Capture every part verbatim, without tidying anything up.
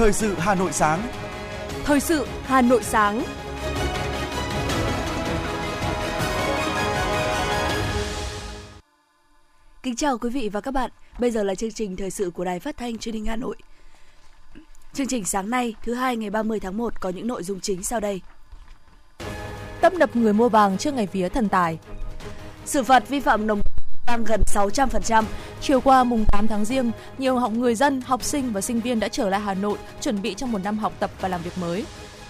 Thời sự Hà Nội sáng. Thời sự Hà Nội sáng. Kính chào quý vị và các bạn. Bây giờ là chương trình thời sự của Đài Phát thanh truyền hình Hà Nội. Chương trình sáng nay, thứ hai ngày ba mươi tháng một có những nội dung chính sau đây. Tấp nập người mua vàng trước ngày vía thần tài. Xử phạt vi phạm nồng độ tăng gần sáu trăm phần trăm. Chiều qua mùng tám tháng Giêng, nhiều học người dân, học sinh và sinh viên đã trở lại Hà Nội chuẩn bị cho một năm học tập và làm việc mới.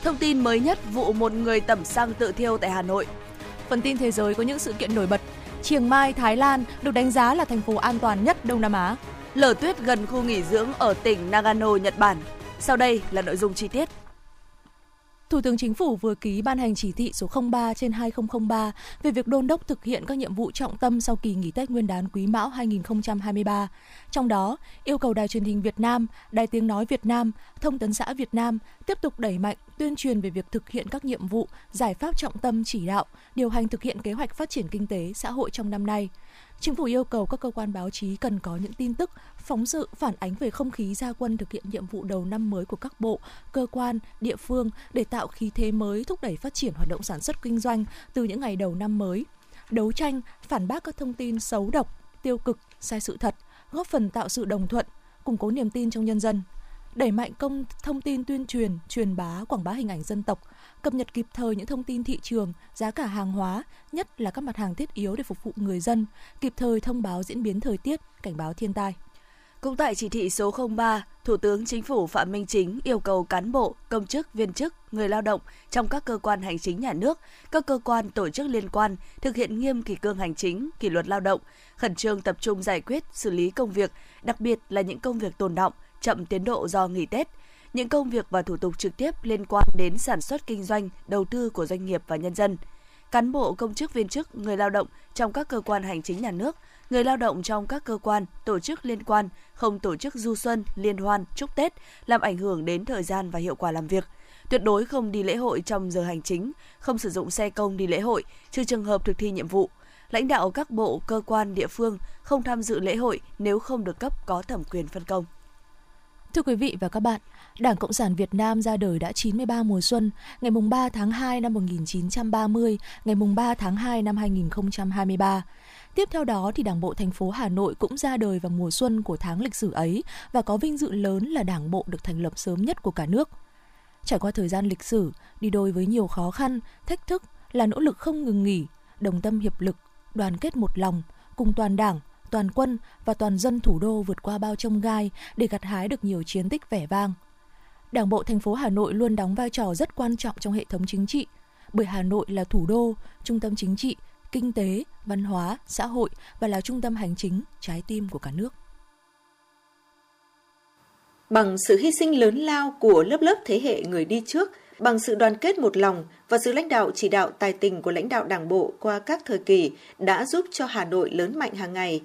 Thông tin mới nhất vụ một người tẩm xăng tự thiêu tại Hà Nội. Phần tin thế giới có những sự kiện nổi bật. Chiang Mai, Thái Lan được đánh giá là thành phố an toàn nhất Đông Nam Á. Lở tuyết gần khu nghỉ dưỡng ở tỉnh Nagano, Nhật Bản. Sau đây là nội dung chi tiết. Thủ tướng Chính phủ vừa ký ban hành chỉ thị số không ba trên hai nghìn không trăm linh ba về việc đôn đốc thực hiện các nhiệm vụ trọng tâm sau kỳ nghỉ Tết Nguyên đán Quý Mão hai nghìn không trăm hai mươi ba. Trong đó, yêu cầu Đài truyền hình Việt Nam, Đài tiếng nói Việt Nam, Thông tấn xã Việt Nam tiếp tục đẩy mạnh tuyên truyền về việc thực hiện các nhiệm vụ, giải pháp trọng tâm chỉ đạo, điều hành thực hiện kế hoạch phát triển kinh tế, xã hội trong năm nay. Chính phủ yêu cầu các cơ quan báo chí cần có những tin tức, phóng sự, phản ánh về không khí ra quân thực hiện nhiệm vụ đầu năm mới của các bộ, cơ quan, địa phương để tạo khí thế mới, thúc đẩy phát triển hoạt động sản xuất kinh doanh từ những ngày đầu năm mới. Đấu tranh, phản bác các thông tin xấu độc, tiêu cực, sai sự thật, góp phần tạo sự đồng thuận, củng cố niềm tin trong nhân dân. Đẩy mạnh công thông tin tuyên truyền, truyền bá, quảng bá hình ảnh dân tộc, cập nhật kịp thời những thông tin thị trường, giá cả hàng hóa, nhất là các mặt hàng thiết yếu để phục vụ người dân, kịp thời thông báo diễn biến thời tiết, cảnh báo thiên tai. Cũng tại chỉ thị số không ba, Thủ tướng Chính phủ Phạm Minh Chính yêu cầu cán bộ, công chức, viên chức, người lao động trong các cơ quan hành chính nhà nước, các cơ quan tổ chức liên quan thực hiện nghiêm kỷ cương hành chính, kỷ luật lao động, khẩn trương tập trung giải quyết, xử lý công việc, đặc biệt là những công việc tồn đọng, chậm tiến độ do nghỉ Tết, những công việc và thủ tục trực tiếp liên quan đến sản xuất kinh doanh, đầu tư của doanh nghiệp và nhân dân. Cán bộ, công chức, viên chức, người lao động trong các cơ quan hành chính nhà nước, người lao động trong các cơ quan, tổ chức liên quan không tổ chức du xuân, liên hoan, chúc Tết làm ảnh hưởng đến thời gian và hiệu quả làm việc. Tuyệt đối không đi lễ hội trong giờ hành chính, không sử dụng xe công đi lễ hội trừ trường hợp thực thi nhiệm vụ. Lãnh đạo các bộ, cơ quan, địa phương không tham dự lễ hội nếu không được cấp có thẩm quyền phân công. Thưa quý vị và các bạn, Đảng Cộng sản Việt Nam ra đời đã chín mươi ba mùa xuân, ngày ba tháng hai năm một nghìn chín trăm ba mươi, ngày ba tháng hai năm hai nghìn không trăm hai mươi ba. Tiếp theo đó thì Đảng bộ thành phố Hà Nội cũng ra đời vào mùa xuân của tháng lịch sử ấy và có vinh dự lớn là Đảng bộ được thành lập sớm nhất của cả nước. Trải qua thời gian lịch sử, đi đôi với nhiều khó khăn, thách thức là nỗ lực không ngừng nghỉ, đồng tâm hiệp lực, đoàn kết một lòng, cùng toàn Đảng, toàn quân và toàn dân thủ đô vượt qua bao chông gai để gặt hái được nhiều chiến tích vẻ vang. Đảng bộ thành phố Hà Nội luôn đóng vai trò rất quan trọng trong hệ thống chính trị, bởi Hà Nội là thủ đô, trung tâm chính trị, kinh tế, văn hóa, xã hội và là trung tâm hành chính, trái tim của cả nước. Bằng sự hy sinh lớn lao của lớp lớp thế hệ người đi trước, bằng sự đoàn kết một lòng và sự lãnh đạo chỉ đạo tài tình của lãnh đạo Đảng bộ qua các thời kỳ đã giúp cho Hà Nội lớn mạnh hàng ngày.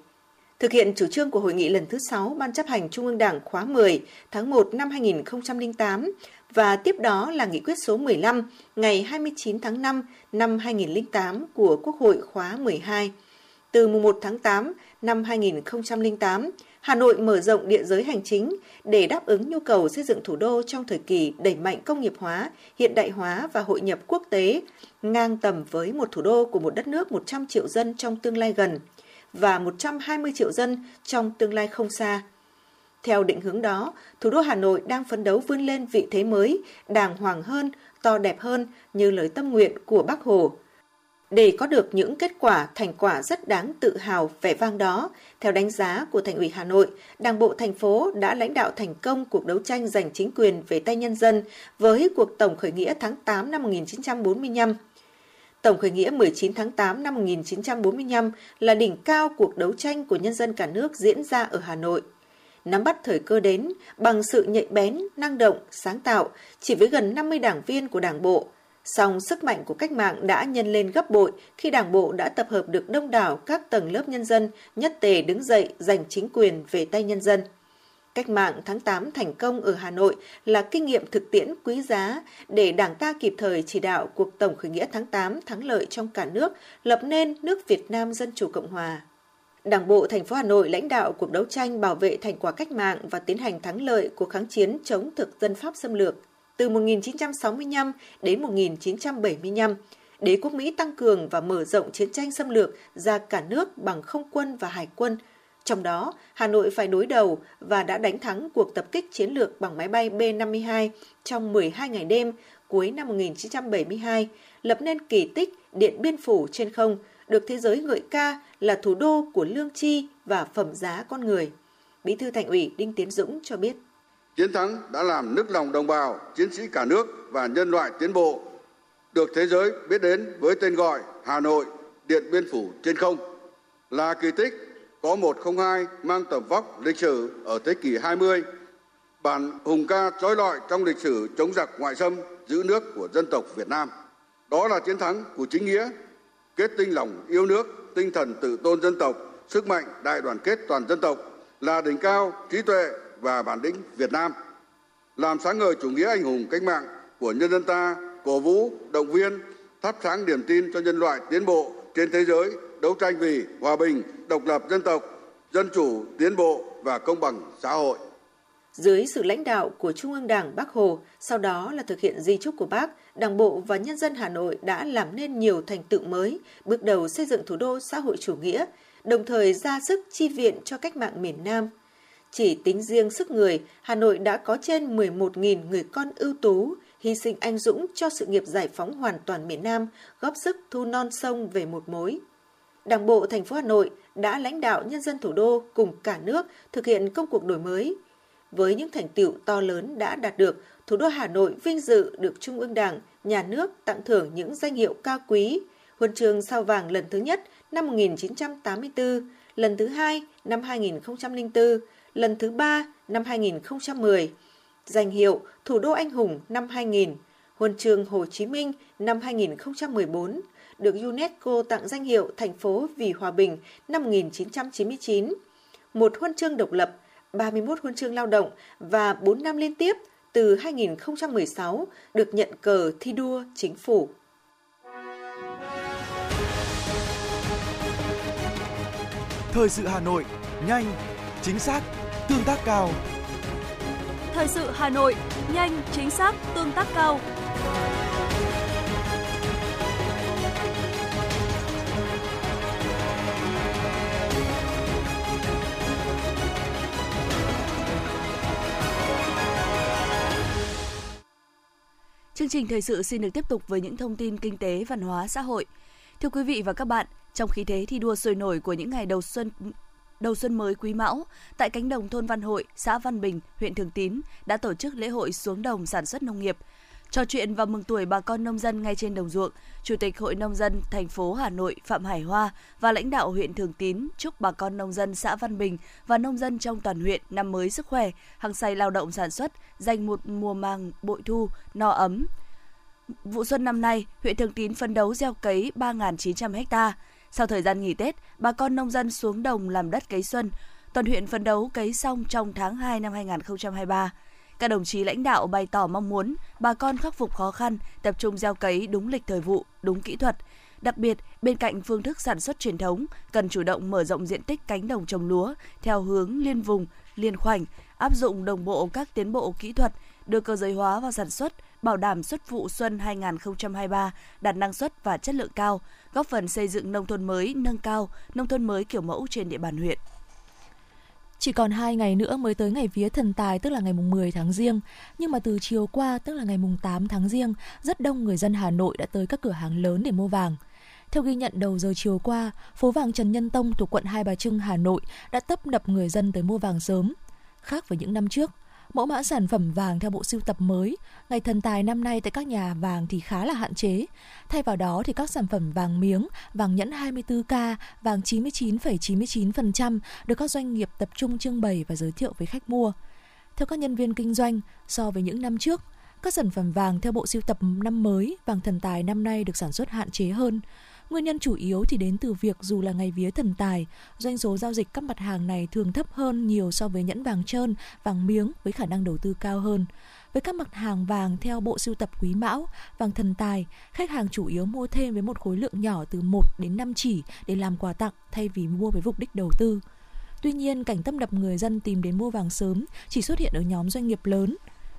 Thực hiện chủ trương của Hội nghị lần thứ sáu Ban chấp hành Trung ương Đảng khóa mười tháng một năm hai nghìn không trăm lẻ tám và tiếp đó là nghị quyết số mười lăm ngày hai mươi chín tháng năm năm hai nghìn không trăm lẻ tám của Quốc hội khóa mười hai. Từ mùng một tháng tám năm hai nghìn không trăm lẻ tám, Hà Nội mở rộng địa giới hành chính để đáp ứng nhu cầu xây dựng thủ đô trong thời kỳ đẩy mạnh công nghiệp hóa, hiện đại hóa và hội nhập quốc tế, ngang tầm với một thủ đô của một đất nước một trăm triệu dân trong tương lai gần và một trăm hai mươi triệu dân trong tương lai không xa. Theo định hướng đó, thủ đô Hà Nội đang phấn đấu vươn lên vị thế mới, đàng hoàng hơn, to đẹp hơn như lời tâm nguyện của Bác Hồ. Để có được những kết quả, thành quả rất đáng tự hào, vẻ vang đó, theo đánh giá của Thành ủy Hà Nội, Đảng bộ thành phố đã lãnh đạo thành công cuộc đấu tranh giành chính quyền về tay nhân dân với cuộc Tổng khởi nghĩa tháng tám năm một nghìn chín trăm bốn mươi lăm. Tổng khởi nghĩa mười chín tháng tám năm một nghìn chín trăm bốn mươi lăm là đỉnh cao cuộc đấu tranh của nhân dân cả nước diễn ra ở Hà Nội. Nắm bắt thời cơ đến bằng sự nhạy bén, năng động, sáng tạo, chỉ với gần năm mươi đảng viên của Đảng bộ, song sức mạnh của cách mạng đã nhân lên gấp bội khi Đảng bộ đã tập hợp được đông đảo các tầng lớp nhân dân nhất tề đứng dậy giành chính quyền về tay nhân dân. Cách mạng tháng tám thành công ở Hà Nội là kinh nghiệm thực tiễn quý giá để Đảng ta kịp thời chỉ đạo cuộc Tổng khởi nghĩa tháng tám thắng lợi trong cả nước, lập nên nước Việt Nam Dân chủ Cộng hòa. Đảng bộ thành phố Hà Nội lãnh đạo cuộc đấu tranh bảo vệ thành quả cách mạng và tiến hành thắng lợi cuộc kháng chiến chống thực dân Pháp xâm lược từ một nghìn chín trăm sáu mươi lăm đến một nghìn chín trăm bảy mươi lăm, đế quốc Mỹ tăng cường và mở rộng chiến tranh xâm lược ra cả nước bằng không quân và hải quân. Trong đó, Hà Nội phải đối đầu và đã đánh thắng cuộc tập kích chiến lược bằng máy bay B năm mươi hai trong mười hai ngày đêm cuối năm một nghìn chín trăm bảy mươi hai, lập nên kỳ tích Điện Biên Phủ trên không, được thế giới ngợi ca là thủ đô của lương tri và phẩm giá con người. Bí thư Thành ủy Đinh Tiến Dũng cho biết, chiến thắng đã làm nức lòng đồng bào, chiến sĩ cả nước và nhân loại tiến bộ, được thế giới biết đến với tên gọi Hà Nội Điện Biên Phủ trên không, là kỳ tích có một không hai mang tầm vóc lịch sử ở thế kỷ hai mươi, bản hùng ca trói lọi trong lịch sử chống giặc ngoại xâm giữ nước của dân tộc Việt Nam. Đó là chiến thắng của chính nghĩa, kết tinh lòng yêu nước, tinh thần tự tôn dân tộc, sức mạnh đại đoàn kết toàn dân tộc, là đỉnh cao trí tuệ và bản lĩnh Việt Nam, làm sáng ngời chủ nghĩa anh hùng cách mạng của nhân dân ta, cổ vũ, động viên, thắp sáng niềm tin cho nhân loại tiến bộ trên thế giới, đấu tranh vì hòa bình, độc lập dân tộc, dân chủ, tiến bộ và công bằng xã hội. Dưới sự lãnh đạo của Trung ương Đảng, Bác Hồ, sau đó là thực hiện di chúc của Bác, Đảng bộ và nhân dân Hà Nội đã làm nên nhiều thành tựu mới, bước đầu xây dựng thủ đô xã hội chủ nghĩa, đồng thời ra sức chi viện cho cách mạng miền Nam. Chỉ tính riêng sức người, Hà Nội đã có trên mười một nghìn người con ưu tú, hy sinh anh dũng cho sự nghiệp giải phóng hoàn toàn miền Nam, góp sức thu non sông về một mối. Đảng bộ thành phố Hà Nội đã lãnh đạo nhân dân thủ đô cùng cả nước thực hiện công cuộc đổi mới. Với những thành tựu to lớn đã đạt được, thủ đô Hà Nội vinh dự được Trung ương Đảng, Nhà nước tặng thưởng những danh hiệu cao quý: huân chương Sao vàng lần thứ nhất năm một nghìn chín trăm tám mươi tư, lần thứ hai năm hai nghìn không trăm lẻ bốn, lần thứ ba năm hai nghìn không trăm mười, danh hiệu Thủ đô Anh hùng năm hai nghìn, huân chương Hồ Chí Minh năm hai nghìn không trăm mười bốn, được UNESCO tặng danh hiệu Thành phố vì Hòa bình năm một nghìn chín trăm chín mươi chín, một huân chương độc lập, ba mươi mốt huân chương lao động và bốn năm liên tiếp từ hai nghìn không trăm mười sáu được nhận cờ thi đua chính phủ. Thời sự Hà Nội, nhanh, chính xác, tương tác cao. Thời sự Hà Nội, nhanh, chính xác, tương tác cao. Chương trình thời sự xin được tiếp tục với những thông tin kinh tế, văn hóa, xã hội. Thưa quý vị và các bạn, trong khí thế thi đua sôi nổi của những ngày đầu xuân đầu xuân mới Quý Mão, tại cánh đồng thôn Văn Hội, xã Văn Bình, huyện Thường Tín đã tổ chức lễ hội xuống đồng sản xuất nông nghiệp, trò chuyện và mừng tuổi bà con nông dân ngay trên đồng ruộng. Chủ tịch Hội Nông dân thành phố Hà Nội Phạm Hải Hoa và lãnh đạo huyện Thường Tín chúc bà con nông dân xã Văn Bình và nông dân trong toàn huyện năm mới sức khỏe, hăng say lao động sản xuất, giành một mùa màng bội thu, no ấm. Vụ xuân năm nay, huyện Thường Tín phấn đấu gieo cấy ba nghìn chín trăm ha. Sau thời gian nghỉ Tết, bà con nông dân xuống đồng làm đất cấy xuân. Toàn huyện phấn đấu cấy xong trong tháng hai năm hai nghìn không trăm hai mươi ba. Các đồng chí lãnh đạo bày tỏ mong muốn bà con khắc phục khó khăn, tập trung gieo cấy đúng lịch thời vụ, đúng kỹ thuật. Đặc biệt, bên cạnh phương thức sản xuất truyền thống, cần chủ động mở rộng diện tích cánh đồng trồng lúa theo hướng liên vùng, liên khoảnh, áp dụng đồng bộ các tiến bộ kỹ thuật, đưa cơ giới hóa vào sản xuất, bảo đảm xuất vụ xuân hai nghìn không trăm hai mươi ba đạt năng suất và chất lượng cao, góp phần xây dựng nông thôn mới, nâng cao nông thôn mới kiểu mẫu trên địa bàn huyện. Chỉ còn hai ngày nữa mới tới ngày vía thần tài, tức là ngày mười tháng Giêng. Nhưng mà từ chiều qua, tức là ngày tám tháng Giêng, rất đông người dân Hà Nội đã tới các cửa hàng lớn để mua vàng. Theo ghi nhận đầu giờ chiều qua, phố vàng Trần Nhân Tông thuộc quận Hai Bà Trưng, Hà Nội đã tấp nập người dân tới mua vàng sớm. Khác với những năm trước, mẫu mã sản phẩm vàng theo bộ sưu tập mới, ngày thần tài năm nay tại các nhà vàng thì khá là hạn chế. Thay vào đó thì các sản phẩm vàng miếng, vàng nhẫn hai mươi tư ca, vàng chín mươi chín phẩy chín mươi chín phần trăm được các doanh nghiệp tập trung trưng bày và giới thiệu với khách mua. Theo các nhân viên kinh doanh, so với những năm trước, các sản phẩm vàng theo bộ sưu tập năm mới, vàng thần tài năm nay được sản xuất hạn chế hơn. Nguyên nhân chủ yếu thì đến từ việc dù là ngày vía thần tài, doanh số giao dịch các mặt hàng này thường thấp hơn nhiều so với nhẫn vàng trơn, vàng miếng với khả năng đầu tư cao hơn. Với các mặt hàng vàng theo bộ sưu tập Quý Mão, vàng thần tài, khách hàng chủ yếu mua thêm với một khối lượng nhỏ từ một đến năm chỉ để làm quà tặng thay vì mua với mục đích đầu tư. Tuy nhiên, cảnh tấp nập người dân tìm đến mua vàng sớm chỉ xuất hiện ở nhóm doanh nghiệp lớn.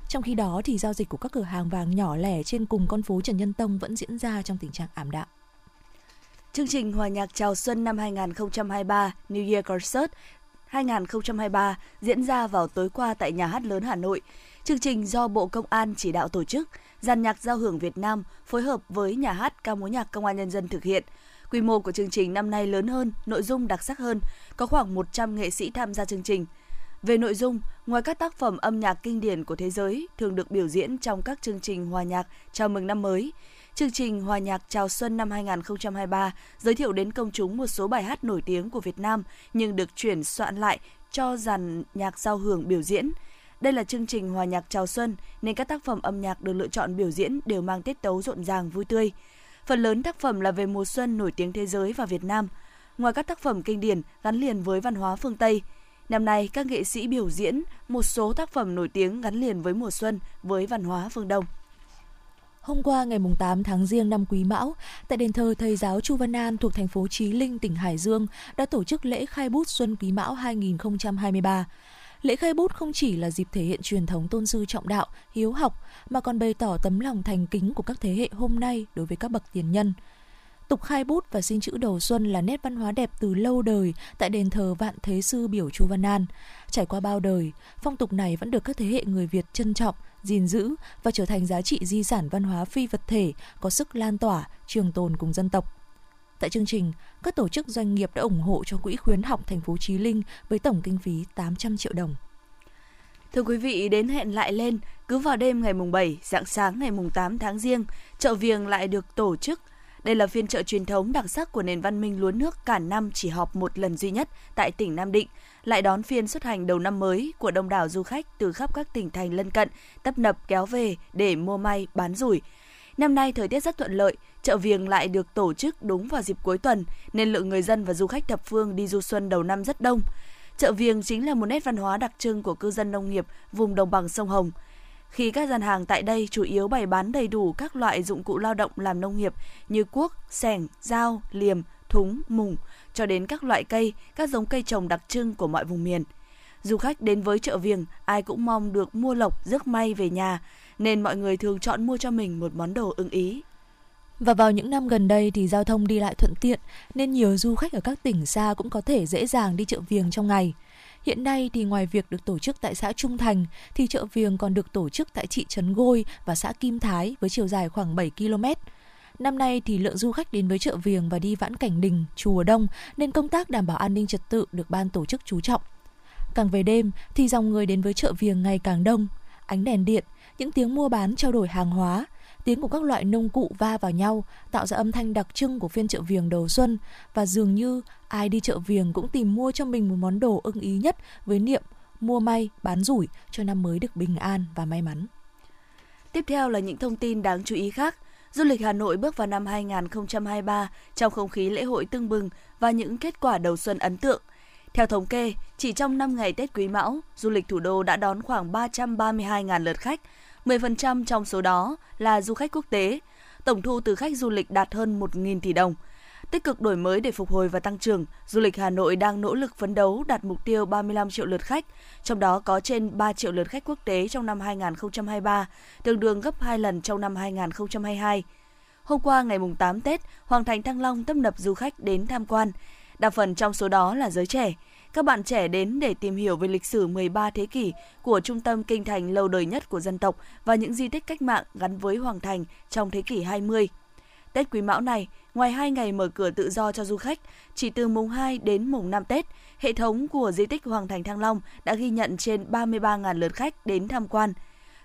Trong khi đó, thì giao dịch của các cửa hàng vàng nhỏ lẻ trên cùng con phố Trần Nhân Tông vẫn diễn ra trong tình trạng ảm đạm. Chương trình Hòa nhạc chào xuân năm hai không hai ba New Year Concert hai không hai ba diễn ra vào tối qua tại Nhà hát lớn Hà Nội. Chương trình do Bộ Công an chỉ đạo tổ chức, Dàn nhạc giao hưởng Việt Nam phối hợp với Nhà hát ca múa nhạc Công an Nhân dân thực hiện. Quy mô của chương trình năm nay lớn hơn, nội dung đặc sắc hơn, có khoảng một trăm nghệ sĩ tham gia chương trình. Về nội dung, ngoài các tác phẩm âm nhạc kinh điển của thế giới thường được biểu diễn trong các chương trình hòa nhạc chào mừng năm mới, chương trình Hòa nhạc chào xuân năm hai không hai ba giới thiệu đến công chúng một số bài hát nổi tiếng của Việt Nam nhưng được chuyển soạn lại cho dàn nhạc giao hưởng biểu diễn. Đây là chương trình Hòa nhạc chào xuân nên các tác phẩm âm nhạc được lựa chọn biểu diễn đều mang tiết tấu rộn ràng vui tươi. Phần lớn tác phẩm là về mùa xuân nổi tiếng thế giới và Việt Nam. Ngoài các tác phẩm kinh điển gắn liền với văn hóa phương Tây, năm nay các nghệ sĩ biểu diễn một số tác phẩm nổi tiếng gắn liền với mùa xuân với văn hóa phương Đông. Hôm qua ngày tám tháng Giêng năm Quý Mão, tại đền thờ Thầy giáo Chu Văn An thuộc thành phố Chí Linh, tỉnh Hải Dương đã tổ chức lễ khai bút Xuân Quý Mão hai không hai ba. Lễ khai bút không chỉ là dịp thể hiện truyền thống tôn sư trọng đạo, hiếu học mà còn bày tỏ tấm lòng thành kính của các thế hệ hôm nay đối với các bậc tiền nhân. Tục khai bút và xin chữ đầu xuân là nét văn hóa đẹp từ lâu đời tại đền thờ Vạn Thế Sư Biểu Chu Văn An. Trải qua bao đời, phong tục này vẫn được các thế hệ người Việt trân trọng, gìn giữ và trở thành giá trị di sản văn hóa phi vật thể có sức lan tỏa, trường tồn cùng dân tộc. Tại chương trình, các tổ chức doanh nghiệp đã ủng hộ cho Quỹ khuyến học thành phố Chí Linh với tổng kinh phí tám trăm triệu đồng. Thưa quý vị, đến hẹn lại lên, cứ vào đêm ngày bảy, rạng sáng ngày tám tháng Giêng, chợ Viềng lại được tổ chức. Đây là phiên chợ truyền thống đặc sắc của nền văn minh lúa nước cả năm chỉ họp một lần duy nhất tại tỉnh Nam Định, lại đón phiên xuất hành đầu năm mới của đông đảo du khách từ khắp các tỉnh thành lân cận tấp nập kéo về để mua may, bán rủi. Năm nay thời tiết rất thuận lợi, chợ Viềng lại được tổ chức đúng vào dịp cuối tuần nên lượng người dân và du khách thập phương đi du xuân đầu năm rất đông. Chợ Viềng chính là một nét văn hóa đặc trưng của cư dân nông nghiệp vùng đồng bằng sông Hồng. Khi các gian hàng tại đây chủ yếu bày bán đầy đủ các loại dụng cụ lao động làm nông nghiệp như cuốc, xẻng, dao, liềm, thúng, mùng, cho đến các loại cây, các giống cây trồng đặc trưng của mọi vùng miền. Du khách đến với chợ Viềng, ai cũng mong được mua lộc, rước may về nhà, nên mọi người thường chọn mua cho mình một món đồ ưng ý. Và vào những năm gần đây thì giao thông đi lại thuận tiện, nên nhiều du khách ở các tỉnh xa cũng có thể dễ dàng đi chợ Viềng trong ngày. Hiện nay thì ngoài việc được tổ chức tại xã Trung Thành thì chợ Viềng còn được tổ chức tại thị trấn Gôi và xã Kim Thái với chiều dài khoảng bảy ki lô mét. Năm nay thì lượng du khách đến với chợ Viềng và đi Vãn Cảnh Đình, Chùa Đông nên công tác đảm bảo an ninh trật tự được ban tổ chức chú trọng. Càng về đêm thì dòng người đến với chợ Viềng ngày càng đông, ánh đèn điện, những tiếng mua bán trao đổi hàng hóa, tiếng của các loại nông cụ va vào nhau tạo ra âm thanh đặc trưng của phiên chợ Viềng đầu xuân, và dường như ai đi chợ Viềng cũng tìm mua cho mình một món đồ ưng ý nhất với niệm mua may, bán rủi cho năm mới được bình an và may mắn. Tiếp theo là những thông tin đáng chú ý khác. Du lịch Hà Nội bước vào năm hai không hai ba trong không khí lễ hội tưng bừng và những kết quả đầu xuân ấn tượng. Theo thống kê, chỉ trong năm ngày Tết Quý Mão, du lịch thủ đô đã đón khoảng ba trăm ba mươi hai nghìn lượt khách, mười phần trăm trong số đó là du khách quốc tế. Tổng thu từ khách du lịch đạt hơn một nghìn tỷ đồng. Tích cực đổi mới để phục hồi và tăng trưởng, du lịch Hà Nội đang nỗ lực phấn đấu đạt mục tiêu ba mươi lăm triệu lượt khách, trong đó có trên ba triệu lượt khách quốc tế trong năm hai không hai ba, tương đương gấp hai lần trong năm hai không hai hai. Hôm qua ngày tám Tết, Hoàng Thành Thăng Long tấp nập du khách đến tham quan. Đa phần trong số đó là giới trẻ. Các bạn trẻ đến để tìm hiểu về lịch sử mười ba thế kỷ của trung tâm kinh thành lâu đời nhất của dân tộc và những di tích cách mạng gắn với Hoàng Thành trong thế kỷ hai mươi. Tết Quý Mão này, ngoài hai ngày mở cửa tự do cho du khách, chỉ từ mùng hai đến mùng năm Tết, hệ thống của di tích Hoàng Thành Thăng Long đã ghi nhận trên ba mươi ba nghìn lượt khách đến tham quan.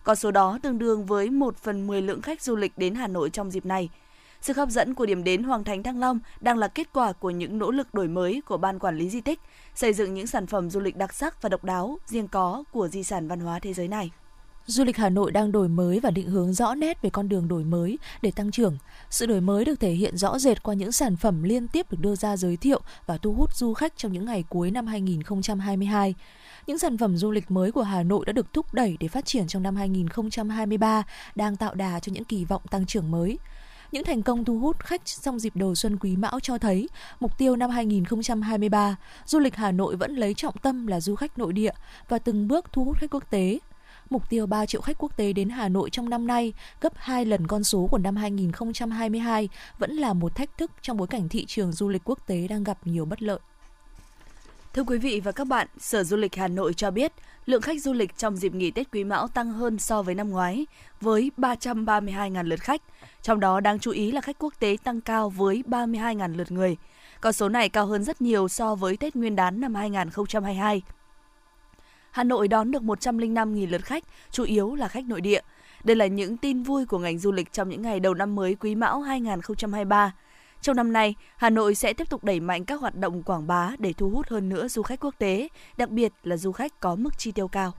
Con số đó tương đương với một phần mười lượng khách du lịch đến Hà Nội trong dịp này. Sự hấp dẫn của điểm đến Hoàng Thành Thăng Long đang là kết quả của những nỗ lực đổi mới của Ban Quản lý Di tích, xây dựng những sản phẩm du lịch đặc sắc và độc đáo riêng có của di sản văn hóa thế giới này. Du lịch Hà Nội đang đổi mới và định hướng rõ nét về con đường đổi mới để tăng trưởng. Sự đổi mới được thể hiện rõ rệt qua những sản phẩm liên tiếp được đưa ra giới thiệu và thu hút du khách trong những ngày cuối năm hai nghìn không trăm hai mươi hai. Những sản phẩm du lịch mới của Hà Nội đã được thúc đẩy để phát triển trong năm hai nghìn không trăm hai mươi ba, đang tạo đà cho những kỳ vọng tăng trưởng mới. Những thành công thu hút khách trong dịp đầu xuân Quý Mão cho thấy, mục tiêu năm hai nghìn không trăm hai mươi ba, du lịch Hà Nội vẫn lấy trọng tâm là du khách nội địa và từng bước thu hút khách quốc tế. Mục tiêu ba triệu khách quốc tế đến Hà Nội trong năm nay, gấp hai lần con số của năm hai nghìn không trăm hai mươi hai, vẫn là một thách thức trong bối cảnh thị trường du lịch quốc tế đang gặp nhiều bất lợi. Thưa quý vị và các bạn, Sở Du lịch Hà Nội cho biết, lượng khách du lịch trong dịp nghỉ Tết Quý Mão tăng hơn so với năm ngoái, với ba trăm ba mươi hai nghìn lượt khách. Trong đó đáng chú ý là khách quốc tế tăng cao với ba mươi hai nghìn lượt người. Con số này cao hơn rất nhiều so với Tết Nguyên đán năm hai nghìn không trăm hai mươi hai. Hà Nội đón được một trăm lẻ năm nghìn lượt khách, chủ yếu là khách nội địa. Đây là những tin vui của ngành du lịch trong những ngày đầu năm mới Quý Mão hai nghìn không trăm hai mươi ba. Trong năm nay, Hà Nội sẽ tiếp tục đẩy mạnh các hoạt động quảng bá để thu hút hơn nữa du khách quốc tế, đặc biệt là du khách có mức chi tiêu cao.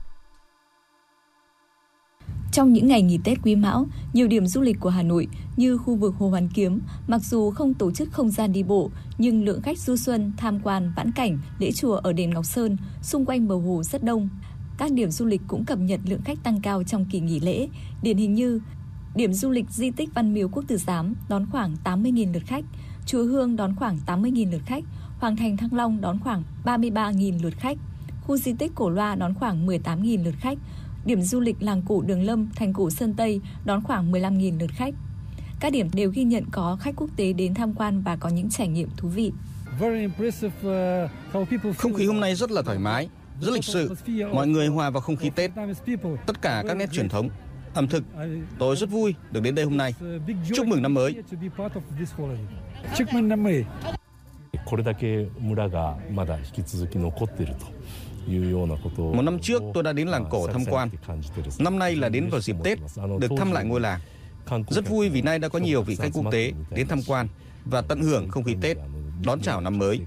Trong những ngày nghỉ Tết Quý Mão, nhiều điểm du lịch của Hà Nội như khu vực Hồ Hoàn Kiếm, mặc dù không tổ chức không gian đi bộ, nhưng lượng khách du xuân, tham quan, vãn cảnh, lễ chùa ở đền Ngọc Sơn, xung quanh bờ hồ rất đông. Các điểm du lịch cũng cập nhật lượng khách tăng cao trong kỳ nghỉ lễ, điển hình như điểm du lịch di tích Văn Miếu Quốc Tử Giám đón khoảng tám mươi nghìn lượt khách, Chùa Hương đón khoảng tám mươi nghìn lượt khách, Hoàng Thành Thăng Long đón khoảng ba mươi ba nghìn lượt khách, khu di tích Cổ Loa đón khoảng mười tám nghìn lượt khách, điểm du lịch làng cổ Đường Lâm, thành cổ Sơn Tây đón khoảng mười lăm nghìn lượt khách. Các điểm đều ghi nhận có khách quốc tế đến tham quan và có những trải nghiệm thú vị. Không khí hôm nay rất là thoải mái, rất lịch sự, mọi người hòa vào không khí Tết, tất cả các nét truyền thống, ẩm thực. Tôi rất vui được đến đây hôm nay. Chúc mừng năm mới. Chúc mừng năm mới. Một năm trước tôi đã đến làng cổ tham quan. Năm nay là đến vào dịp Tết, được thăm lại ngôi làng. Rất vui vì nay đã có nhiều vị khách quốc tế đến tham quan và tận hưởng không khí Tết, đón chào năm mới.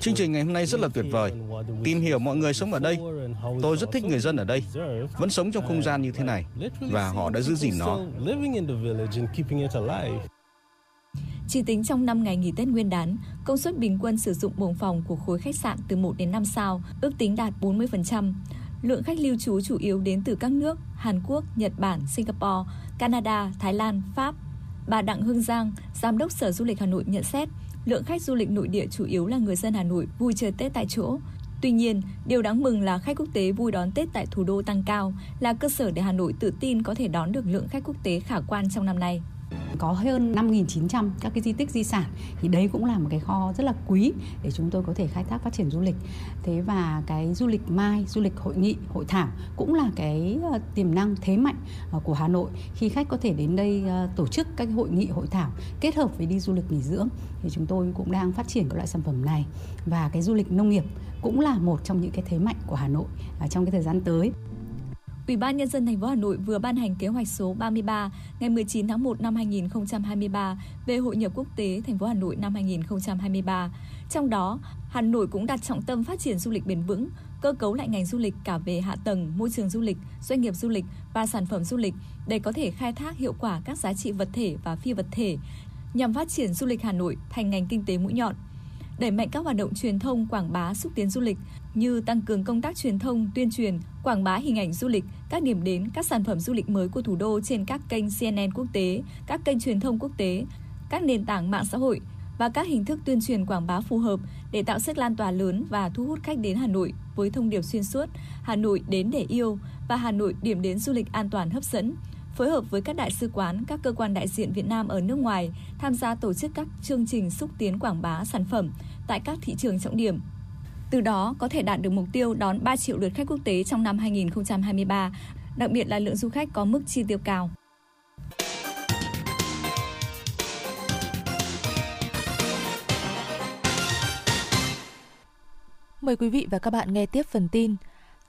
Chương trình ngày hôm nay rất là tuyệt vời. Tìm hiểu mọi người sống ở đây. Tôi rất thích người dân ở đây, vẫn sống trong không gian như thế này và họ đã giữ gìn nó. Chỉ tính trong năm ngày nghỉ Tết Nguyên đán, công suất bình quân sử dụng buồng phòng của khối khách sạn từ một đến năm sao ước tính đạt bốn mươi phần trăm. Lượng khách lưu trú chủ yếu đến từ các nước Hàn Quốc, Nhật Bản, Singapore, Canada, Thái Lan, Pháp. Bà Đặng Hương Giang, Giám đốc Sở Du lịch Hà Nội nhận xét, lượng khách du lịch nội địa chủ yếu là người dân Hà Nội vui chơi Tết tại chỗ. Tuy nhiên, điều đáng mừng là khách quốc tế vui đón Tết tại thủ đô tăng cao, là cơ sở để Hà Nội tự tin có thể đón được lượng khách quốc tế khả quan trong năm nay. Có hơn năm nghìn chín trăm các cái di tích di sản thì đấy cũng là một cái kho rất là quý để chúng tôi có thể khai thác phát triển du lịch. Thế và cái du lịch mai, du lịch hội nghị, hội thảo cũng là cái tiềm năng thế mạnh của Hà Nội khi khách có thể đến đây tổ chức các hội nghị, hội thảo kết hợp với đi du lịch nghỉ dưỡng thì chúng tôi cũng đang phát triển các loại sản phẩm này và cái du lịch nông nghiệp cũng là một trong những cái thế mạnh của Hà Nội trong cái thời gian tới. Ủy ban Nhân dân thành phố Hà Nội vừa ban hành kế hoạch số ba mươi ba ngày mười chín tháng một năm hai nghìn không trăm hai mươi ba về hội nhập quốc tế thành phố Hà Nội năm hai nghìn không trăm hai mươi ba. Trong đó, Hà Nội cũng đặt trọng tâm phát triển du lịch bền vững, cơ cấu lại ngành du lịch cả về hạ tầng, môi trường du lịch, doanh nghiệp du lịch và sản phẩm du lịch để có thể khai thác hiệu quả các giá trị vật thể và phi vật thể nhằm phát triển du lịch Hà Nội thành ngành kinh tế mũi nhọn. Đẩy mạnh các hoạt động truyền thông, quảng bá, xúc tiến du lịch như tăng cường công tác truyền thông, tuyên truyền, quảng bá hình ảnh du lịch, các điểm đến, các sản phẩm du lịch mới của thủ đô trên các kênh C N N quốc tế, các kênh truyền thông quốc tế, các nền tảng mạng xã hội và các hình thức tuyên truyền quảng bá phù hợp để tạo sức lan tỏa lớn và thu hút khách đến Hà Nội với thông điệp xuyên suốt Hà Nội đến để yêu và Hà Nội điểm đến du lịch an toàn hấp dẫn. Phối hợp với các đại sứ quán, các cơ quan đại diện Việt Nam ở nước ngoài tham gia tổ chức các chương trình xúc tiến quảng bá sản phẩm tại các thị trường trọng điểm. Từ đó có thể đạt được mục tiêu đón ba triệu lượt khách quốc tế trong năm hai nghìn không trăm hai mươi ba, đặc biệt là lượng du khách có mức chi tiêu cao. Mời quý vị và các bạn nghe tiếp phần tin.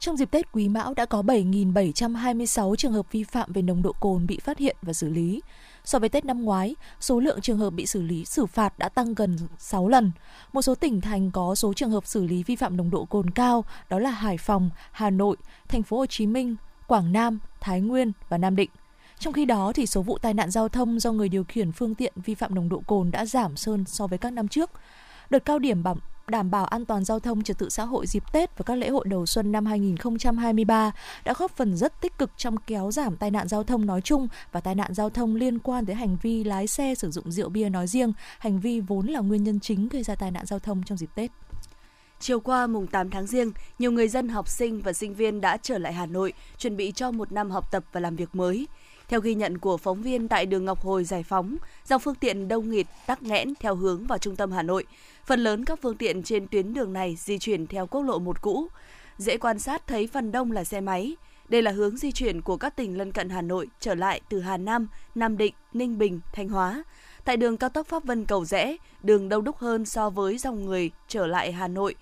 Trong dịp Tết Quý Mão đã có bảy nghìn bảy trăm hai mươi sáu trường hợp vi phạm về nồng độ cồn bị phát hiện và xử lý. So với Tết năm ngoái, số lượng trường hợp bị xử lý xử phạt đã tăng gần sáu lần. Một số tỉnh thành có số trường hợp xử lý vi phạm nồng độ cồn cao, đó là Hải Phòng, Hà Nội, Thành phố Hồ Chí Minh, Quảng Nam, Thái Nguyên và Nam Định. Trong khi đó, thì số vụ tai nạn giao thông do người điều khiển phương tiện vi phạm nồng độ cồn đã giảm hơn so với các năm trước. Đợt cao điểm bảo đảm bảo an toàn giao thông, trật tự xã hội dịp Tết và các lễ hội đầu xuân năm hai nghìn không trăm hai mươi ba đã góp phần rất tích cực trong kéo giảm tai nạn giao thông nói chung và tai nạn giao thông liên quan tới hành vi lái xe sử dụng rượu bia nói riêng, hành vi vốn là nguyên nhân chính gây ra tai nạn giao thông trong dịp Tết. Chiều qua mùng tám tháng Giêng, nhiều người dân, học sinh và sinh viên đã trở lại Hà Nội chuẩn bị cho một năm học tập và làm việc mới. Theo ghi nhận của phóng viên tại đường Ngọc Hồi, Giải Phóng, dòng phương tiện đông nghịt, tắc nghẽn theo hướng vào trung tâm Hà Nội. Phần lớn các phương tiện trên tuyến đường này di chuyển theo quốc lộ một cũ. Dễ quan sát thấy phần đông là xe máy. Đây là hướng di chuyển của các tỉnh lân cận Hà Nội trở lại từ Hà Nam, Nam Định, Ninh Bình, Thanh Hóa. Tại đường cao tốc Pháp Vân - Cầu Giẽ, đường đông đúc hơn so với dòng người trở lại Hà Nội.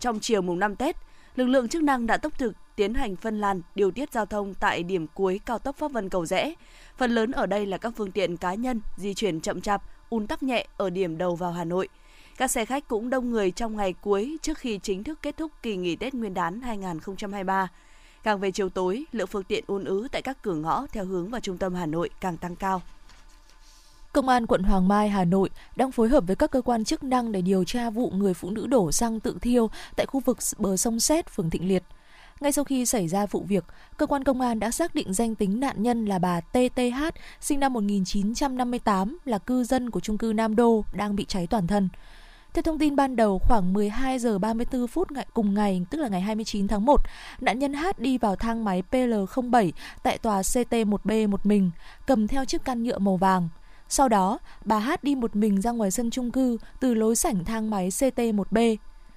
Trong chiều mùng năm Tết, lực lượng chức năng đã túc trực tiến hành phân làn, điều tiết giao thông tại điểm cuối cao tốc Pháp Vân - Cầu Giẽ. Phần lớn ở đây là các phương tiện cá nhân di chuyển chậm chạp, ùn tắc nhẹ ở điểm đầu vào Hà Nội. Các xe khách cũng đông người trong ngày cuối trước khi chính thức kết thúc kỳ nghỉ Tết Nguyên đán hai nghìn không trăm hai mươi ba. Càng về chiều tối, lượng phương tiện ùn ứ tại các cửa ngõ theo hướng vào trung tâm Hà Nội càng tăng cao. Công an quận Hoàng Mai, Hà Nội đang phối hợp với các cơ quan chức năng để điều tra vụ người phụ nữ đổ xăng tự thiêu tại khu vực bờ sông Sét, phường Thịnh Liệt. Ngay sau khi xảy ra vụ việc, cơ quan công an đã xác định danh tính nạn nhân là bà tê tê hát, sinh năm một nghìn chín trăm năm mươi tám, là cư dân của chung cư Nam Đô, đang bị cháy toàn thân. Theo thông tin ban đầu, khoảng mười hai giờ ba mươi tư phút cùng ngày, tức là ngày hai mươi chín tháng một, nạn nhân Hát đi vào thang máy pê lờ không bảy tại tòa xê tê một bê một mình, cầm theo chiếc can nhựa màu vàng. Sau đó, bà Hát đi một mình ra ngoài sân chung cư từ lối sảnh thang máy xê tê một bê.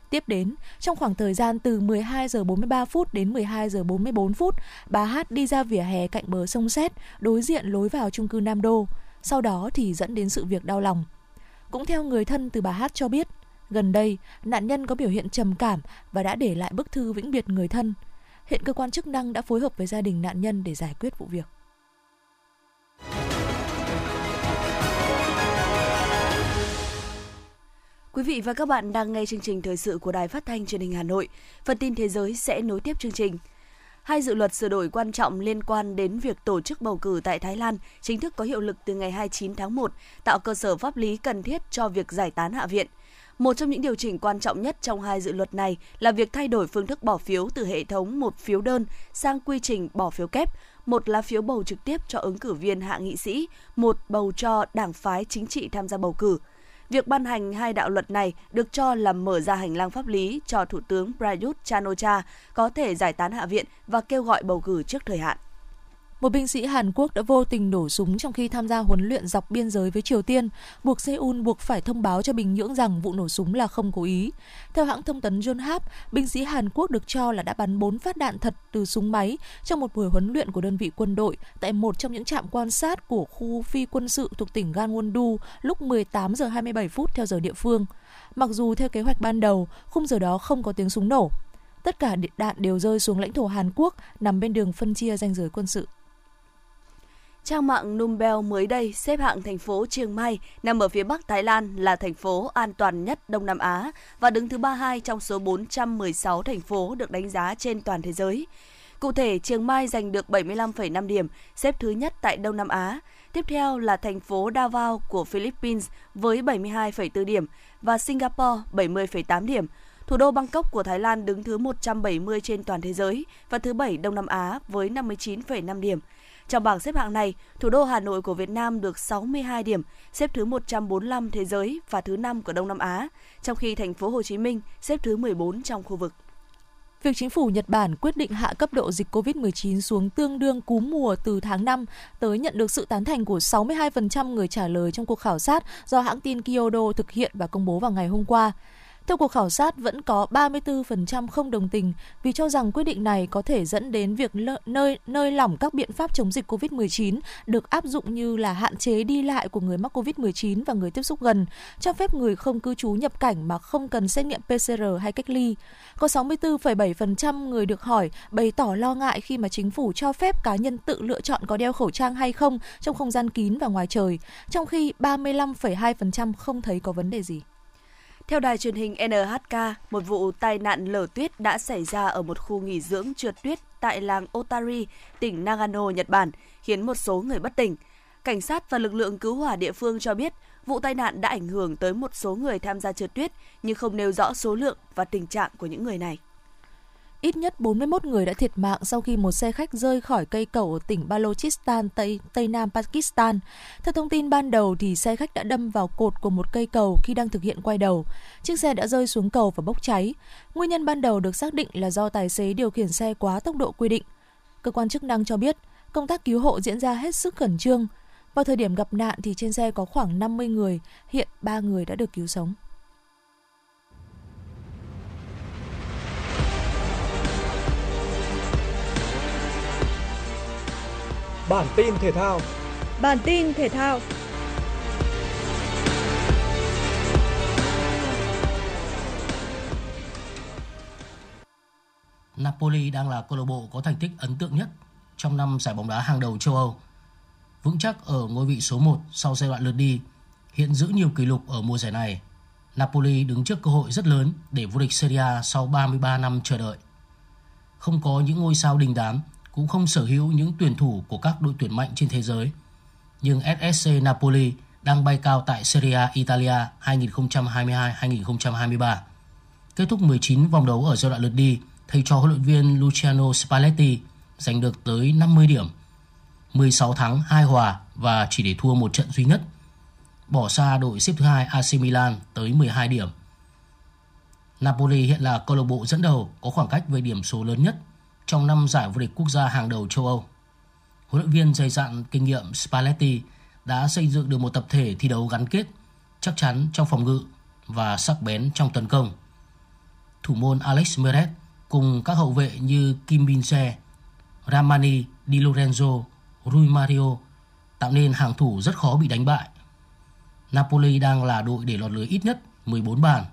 Tiếp đến, trong khoảng thời gian từ mười hai giờ bốn mươi ba phút đến mười hai giờ bốn mươi bốn phút, bà Hát đi ra vỉa hè cạnh bờ sông Sét, đối diện lối vào chung cư Nam Đô. Sau đó thì dẫn đến sự việc đau lòng. Cũng theo người thân từ bà Hát cho biết, gần đây nạn nhân có biểu hiện trầm cảm và đã để lại bức thư vĩnh biệt người thân. Hiện cơ quan chức năng đã phối hợp với gia đình nạn nhân để giải quyết vụ việc. Quý vị và các bạn đang nghe chương trình thời sự của Đài Phát thanh truyền hình Hà Nội. Phần tin thế giới sẽ nối tiếp chương trình. Hai dự luật sửa đổi quan trọng liên quan đến việc tổ chức bầu cử tại Thái Lan chính thức có hiệu lực từ ngày hai mươi chín tháng một, tạo cơ sở pháp lý cần thiết cho việc giải tán Hạ viện. Một trong những điều chỉnh quan trọng nhất trong hai dự luật này là việc thay đổi phương thức bỏ phiếu từ hệ thống một phiếu đơn sang quy trình bỏ phiếu kép, một lá phiếu bầu trực tiếp cho ứng cử viên hạ nghị sĩ, một bầu cho đảng phái chính trị tham gia bầu cử. Việc ban hành hai đạo luật này được cho là mở ra hành lang pháp lý cho Thủ tướng Prayuth Chan-o-cha có thể giải tán Hạ viện và kêu gọi bầu cử trước thời hạn. Một binh sĩ Hàn Quốc đã vô tình nổ súng trong khi tham gia huấn luyện dọc biên giới với Triều Tiên, buộc Seoul buộc phải thông báo cho Bình Nhưỡng rằng vụ nổ súng là không cố ý. Theo hãng thông tấn Yonhap, binh sĩ Hàn Quốc được cho là đã bắn bốn phát đạn thật từ súng máy trong một buổi huấn luyện của đơn vị quân đội tại một trong những trạm quan sát của khu phi quân sự thuộc tỉnh Gangwon-do lúc mười tám giờ hai mươi bảy phút theo giờ địa phương. Mặc dù theo kế hoạch ban đầu, khung giờ đó không có tiếng súng nổ. Tất cả đạn đều rơi xuống lãnh thổ Hàn Quốc nằm bên đường phân chia ranh giới quân sự. Trang mạng Numbeo mới đây xếp hạng thành phố Chiang Mai nằm ở phía bắc Thái Lan là thành phố an toàn nhất Đông Nam Á và đứng thứ ba mươi hai trong số bốn trăm mười sáu thành phố được đánh giá trên toàn thế giới. Cụ thể, Chiang Mai giành được bảy mươi lăm phẩy năm điểm, xếp thứ nhất tại Đông Nam Á. Tiếp theo là thành phố Davao của Philippines với bảy mươi hai phẩy bốn điểm và Singapore bảy mươi phẩy tám điểm. Thủ đô Bangkok của Thái Lan đứng thứ một trăm bảy mươi trên toàn thế giới và thứ bảy Đông Nam Á với năm mươi chín phẩy năm điểm. Trong bảng xếp hạng này, thủ đô Hà Nội của Việt Nam được sáu mươi hai điểm, xếp thứ một trăm bốn mươi lăm thế giới và thứ năm của Đông Nam Á, trong khi thành phố Hồ Chí Minh xếp thứ mười bốn trong khu vực. Việc chính phủ Nhật Bản quyết định hạ cấp độ dịch covid mười chín xuống tương đương cúm mùa từ tháng năm tới nhận được sự tán thành của sáu mươi hai phần trăm người trả lời trong cuộc khảo sát do hãng tin Kyodo thực hiện và công bố vào ngày hôm qua. Theo cuộc khảo sát, vẫn có ba mươi tư phần trăm không đồng tình vì cho rằng quyết định này có thể dẫn đến việc nơi nơi lỏng các biện pháp chống dịch covid mười chín được áp dụng như là hạn chế đi lại của người mắc covid mười chín và người tiếp xúc gần, cho phép người không cư trú nhập cảnh mà không cần xét nghiệm pê xê rờ hay cách ly. Có sáu mươi tư phẩy bảy phần trăm người được hỏi bày tỏ lo ngại khi mà chính phủ cho phép cá nhân tự lựa chọn có đeo khẩu trang hay không trong không gian kín và ngoài trời, trong khi ba mươi lăm phẩy hai phần trăm không thấy có vấn đề gì. Theo đài truyền hình en hát ca, một vụ tai nạn lở tuyết đã xảy ra ở một khu nghỉ dưỡng trượt tuyết tại làng Otari, tỉnh Nagano, Nhật Bản, khiến một số người bất tỉnh. Cảnh sát và lực lượng cứu hỏa địa phương cho biết vụ tai nạn đã ảnh hưởng tới một số người tham gia trượt tuyết, nhưng không nêu rõ số lượng và tình trạng của những người này. Ít nhất bốn mươi mốt người đã thiệt mạng sau khi một xe khách rơi khỏi cây cầu ở tỉnh Balochistan, Tây, Tây Nam Pakistan. Theo thông tin ban đầu, thì xe khách đã đâm vào cột của một cây cầu khi đang thực hiện quay đầu. Chiếc xe đã rơi xuống cầu và bốc cháy. Nguyên nhân ban đầu được xác định là do tài xế điều khiển xe quá tốc độ quy định. Cơ quan chức năng cho biết, công tác cứu hộ diễn ra hết sức khẩn trương. Vào thời điểm gặp nạn thì trên xe có khoảng năm mươi người, hiện ba người đã được cứu sống. Bản tin thể thao. Bản tin thể thao. Napoli đang là câu lạc bộ có thành tích ấn tượng nhất trong năm giải bóng đá hàng đầu châu Âu. Vững chắc ở ngôi vị số một sau giai đoạn lượt đi, hiện giữ nhiều kỷ lục ở mùa giải này. Napoli đứng trước cơ hội rất lớn để vô địch Serie A sau ba mươi ba năm chờ đợi. Không có những ngôi sao đình đám, cũng không sở hữu những tuyển thủ của các đội tuyển mạnh trên thế giới, nhưng ép ép xê Napoli đang bay cao tại Serie A Italia hai nghìn không trăm hai mươi hai đến hai nghìn không trăm hai mươi ba. Kết thúc mười chín vòng đấu ở giai đoạn lượt đi, thầy trò huấn luyện viên Luciano Spalletti giành được tới năm mươi điểm, mười sáu thắng, hai hòa và chỉ để thua một trận duy nhất, bỏ xa đội xếp thứ hai a xê Milan tới mười hai điểm. Napoli hiện là câu lạc bộ dẫn đầu có khoảng cách về điểm số lớn nhất trong năm giải vô địch quốc gia hàng đầu châu Âu. Huấn luyện viên dày dặn kinh nghiệm Spalletti đã xây dựng được một tập thể thi đấu gắn kết, chắc chắn trong phòng ngự và sắc bén trong tấn công. Thủ môn Alex Meret cùng các hậu vệ như Kim Min-jae, Ramani, Di Lorenzo, Rui Mario tạo nên hàng thủ rất khó bị đánh bại. Napoli đang là đội để lọt lưới ít nhất mười bốn bàn.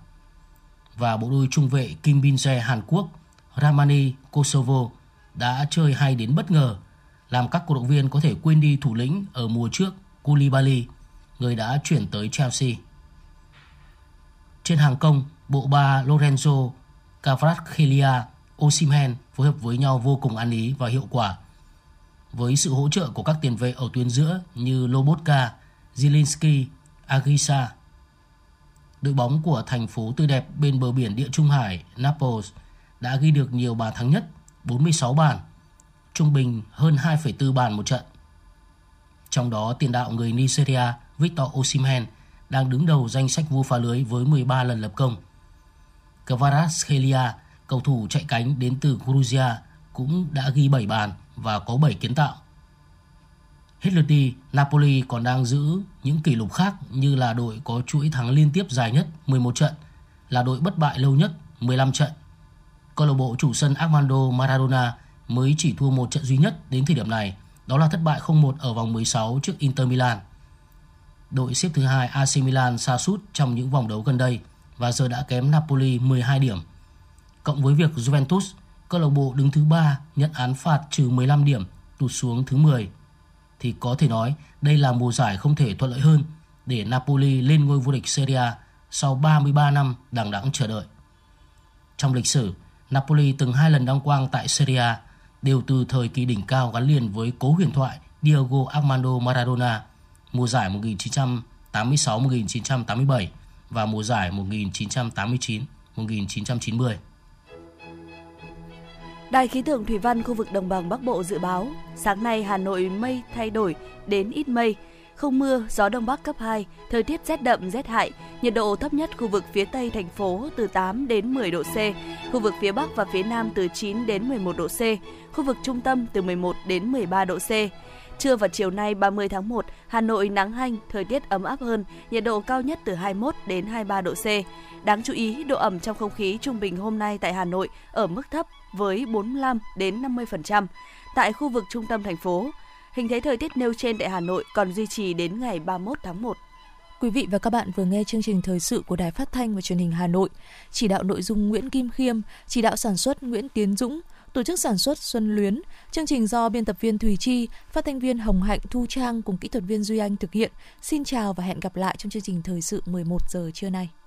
Và bộ đôi trung vệ Kim Min-jae Hàn Quốc, Ramani Kosovo đã chơi hay đến bất ngờ, làm các cổ động viên có thể quên đi thủ lĩnh ở mùa trước Koulibaly, người đã chuyển tới Chelsea. Trên hàng công, bộ ba Lorenzo, Kvaratskhelia, Osimhen phối hợp với nhau vô cùng ăn ý và hiệu quả. Với sự hỗ trợ của các tiền vệ ở tuyến giữa như Lobotka, Zielinski, Agisa, đội bóng của thành phố tươi đẹp bên bờ biển Địa Trung Hải Naples đã ghi được nhiều bàn thắng nhất, bốn mươi sáu bàn, trung bình hơn hai phẩy bốn bàn một trận. Trong đó, tiền đạo người Nigeria Victor Osimhen đang đứng đầu danh sách vua phá lưới với mười ba lần lập công. Kvaratskhelia, cầu thủ chạy cánh đến từ Georgia, cũng đã ghi bảy bàn và có bảy kiến tạo. Hết lượt đi, Napoli còn đang giữ những kỷ lục khác như là đội có chuỗi thắng liên tiếp dài nhất mười một trận, là đội bất bại lâu nhất mười lăm trận. Câu lạc bộ chủ sân Armando Maradona mới chỉ thua một trận duy nhất đến thời điểm này, đó là thất bại không một ở vòng mười sáu trước Inter Milan. Đội xếp thứ hai a xê Milan sa sút trong những vòng đấu gần đây và giờ đã kém Napoli mười hai điểm. Cộng với việc Juventus, câu lạc bộ đứng thứ ba, nhận án phạt trừ mười lăm điểm, tụt xuống thứ mười, thì có thể nói đây là mùa giải không thể thuận lợi hơn để Napoli lên ngôi vô địch Serie A sau ba mươi ba năm đằng đẵng chờ đợi. Trong lịch sử, Napoli từng hai lần đăng quang tại Serie A đều từ thời kỳ đỉnh cao gắn liền với cố huyền thoại Diego Armando Maradona mùa giải một nghìn chín trăm tám mươi sáu đến một nghìn chín trăm tám mươi bảy và mùa giải một nghìn chín trăm tám mươi chín đến một nghìn chín trăm chín mươi. Đài khí tượng thủy văn khu vực đồng bằng Bắc Bộ dự báo sáng nay Hà Nội mây thay đổi đến ít mây, không mưa, gió đông bắc cấp hai, thời tiết rét đậm rét hại, nhiệt độ thấp nhất khu vực phía tây thành phố từ tám đến mười độ C, khu vực phía bắc và phía nam từ chín đến mười một độ C, khu vực trung tâm từ mười một đến mười ba độ C. Trưa và chiều nay ba mươi tháng một, Hà Nội nắng hanh, thời tiết ấm áp hơn, nhiệt độ cao nhất từ hai mươi mốt đến hai mươi ba độ C. Đáng chú ý, độ ẩm trong không khí trung bình hôm nay tại Hà Nội ở mức thấp với bốn mươi lăm đến năm mươi phần trăm. Tại khu vực trung tâm thành phố, hình thế thời tiết nêu trên tại Hà Nội còn duy trì đến ngày ba mươi mốt tháng một. Quý vị và các bạn vừa nghe chương trình thời sự của Đài Phát thanh và Truyền hình Hà Nội. Chỉ đạo nội dung Nguyễn Kim Khiêm, chỉ đạo sản xuất Nguyễn Tiến Dũng, tổ chức sản xuất Xuân Luyến. Chương trình do biên tập viên Thùy Chi, phát thanh viên Hồng Hạnh, Thu Trang cùng kỹ thuật viên Duy Anh thực hiện. Xin chào và hẹn gặp lại trong chương trình thời sự mười một giờ trưa nay.